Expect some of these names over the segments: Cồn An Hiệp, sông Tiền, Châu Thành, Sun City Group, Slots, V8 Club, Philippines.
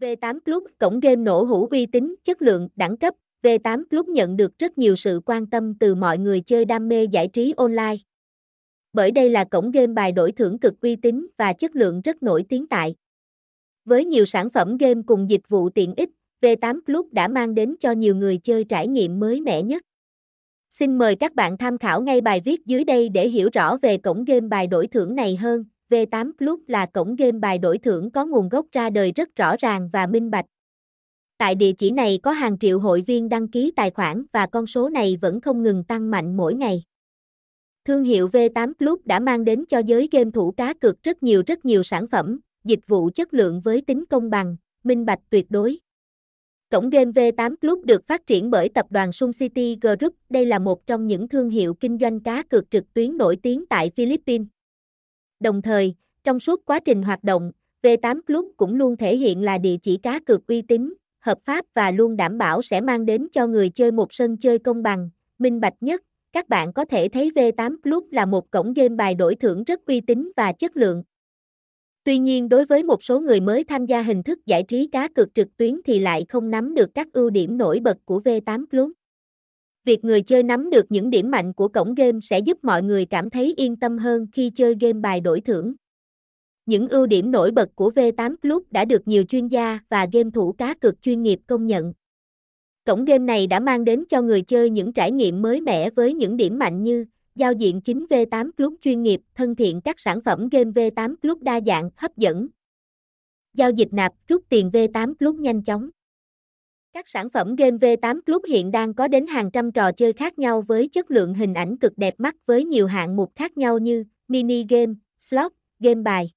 V8 Club, cổng game nổ hũ uy tín, chất lượng, đẳng cấp. V8 Club nhận được rất nhiều sự quan tâm từ mọi người chơi đam mê giải trí online. Bởi đây là cổng game bài đổi thưởng cực uy tín và chất lượng rất nổi tiếng tại. Với nhiều sản phẩm game cùng dịch vụ tiện ích, V8 Club đã mang đến cho nhiều người chơi trải nghiệm mới mẻ nhất. Xin mời các bạn tham khảo ngay bài viết dưới đây để hiểu rõ về cổng game bài đổi thưởng này hơn. V8 Club là cổng game bài đổi thưởng có nguồn gốc ra đời rất rõ ràng và minh bạch. Tại địa chỉ này có hàng triệu hội viên đăng ký tài khoản và con số này vẫn không ngừng tăng mạnh mỗi ngày. Thương hiệu V8 Club đã mang đến cho giới game thủ cá cược rất nhiều sản phẩm, dịch vụ chất lượng với tính công bằng, minh bạch tuyệt đối. Cổng game V8 Club được phát triển bởi tập đoàn Sun City Group. Đây là một trong những thương hiệu kinh doanh cá cược trực tuyến nổi tiếng tại Philippines. Đồng thời, trong suốt quá trình hoạt động, V8 Club cũng luôn thể hiện là địa chỉ cá cược uy tín, hợp pháp và luôn đảm bảo sẽ mang đến cho người chơi một sân chơi công bằng, minh bạch nhất. Các bạn có thể thấy V8 Club là một cổng game bài đổi thưởng rất uy tín và chất lượng. Tuy nhiên, đối với một số người mới tham gia hình thức giải trí cá cược trực tuyến thì lại không nắm được các ưu điểm nổi bật của V8 Club. Việc người chơi nắm được những điểm mạnh của cổng game sẽ giúp mọi người cảm thấy yên tâm hơn khi chơi game bài đổi thưởng. Những ưu điểm nổi bật của V8 Club đã được nhiều chuyên gia và game thủ cá cược chuyên nghiệp công nhận. Cổng game này đã mang đến cho người chơi những trải nghiệm mới mẻ với những điểm mạnh như giao diện chính V8 Club chuyên nghiệp, thân thiện, các sản phẩm game V8 Club đa dạng, hấp dẫn. Giao dịch nạp, rút tiền V8 Club nhanh chóng. Các sản phẩm game V8 Club hiện đang có đến hàng trăm trò chơi khác nhau với chất lượng hình ảnh cực đẹp mắt với nhiều hạng mục khác nhau như mini game, slot, game bài.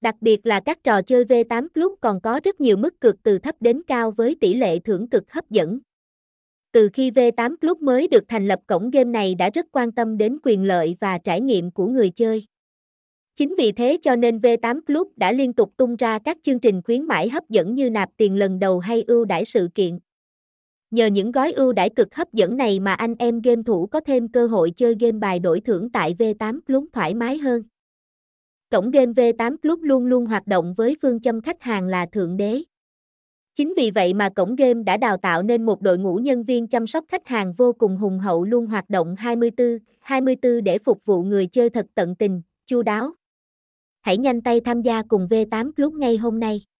Đặc biệt là các trò chơi V8 Club còn có rất nhiều mức cược từ thấp đến cao với tỷ lệ thưởng cực hấp dẫn. Từ khi V8 Club mới được thành lập, cổng game này đã rất quan tâm đến quyền lợi và trải nghiệm của người chơi. Chính vì thế cho nên V8 Club đã liên tục tung ra các chương trình khuyến mãi hấp dẫn như nạp tiền lần đầu hay ưu đãi sự kiện. Nhờ những gói ưu đãi cực hấp dẫn này mà anh em game thủ có thêm cơ hội chơi game bài đổi thưởng tại V8 Club thoải mái hơn. Cổng game V8 Club luôn luôn hoạt động với phương châm khách hàng là thượng đế. Chính vì vậy mà cổng game đã đào tạo nên một đội ngũ nhân viên chăm sóc khách hàng vô cùng hùng hậu, luôn hoạt động 24/24 để phục vụ người chơi thật tận tình, chu đáo. Hãy nhanh tay tham gia cùng V8 Club ngay hôm nay.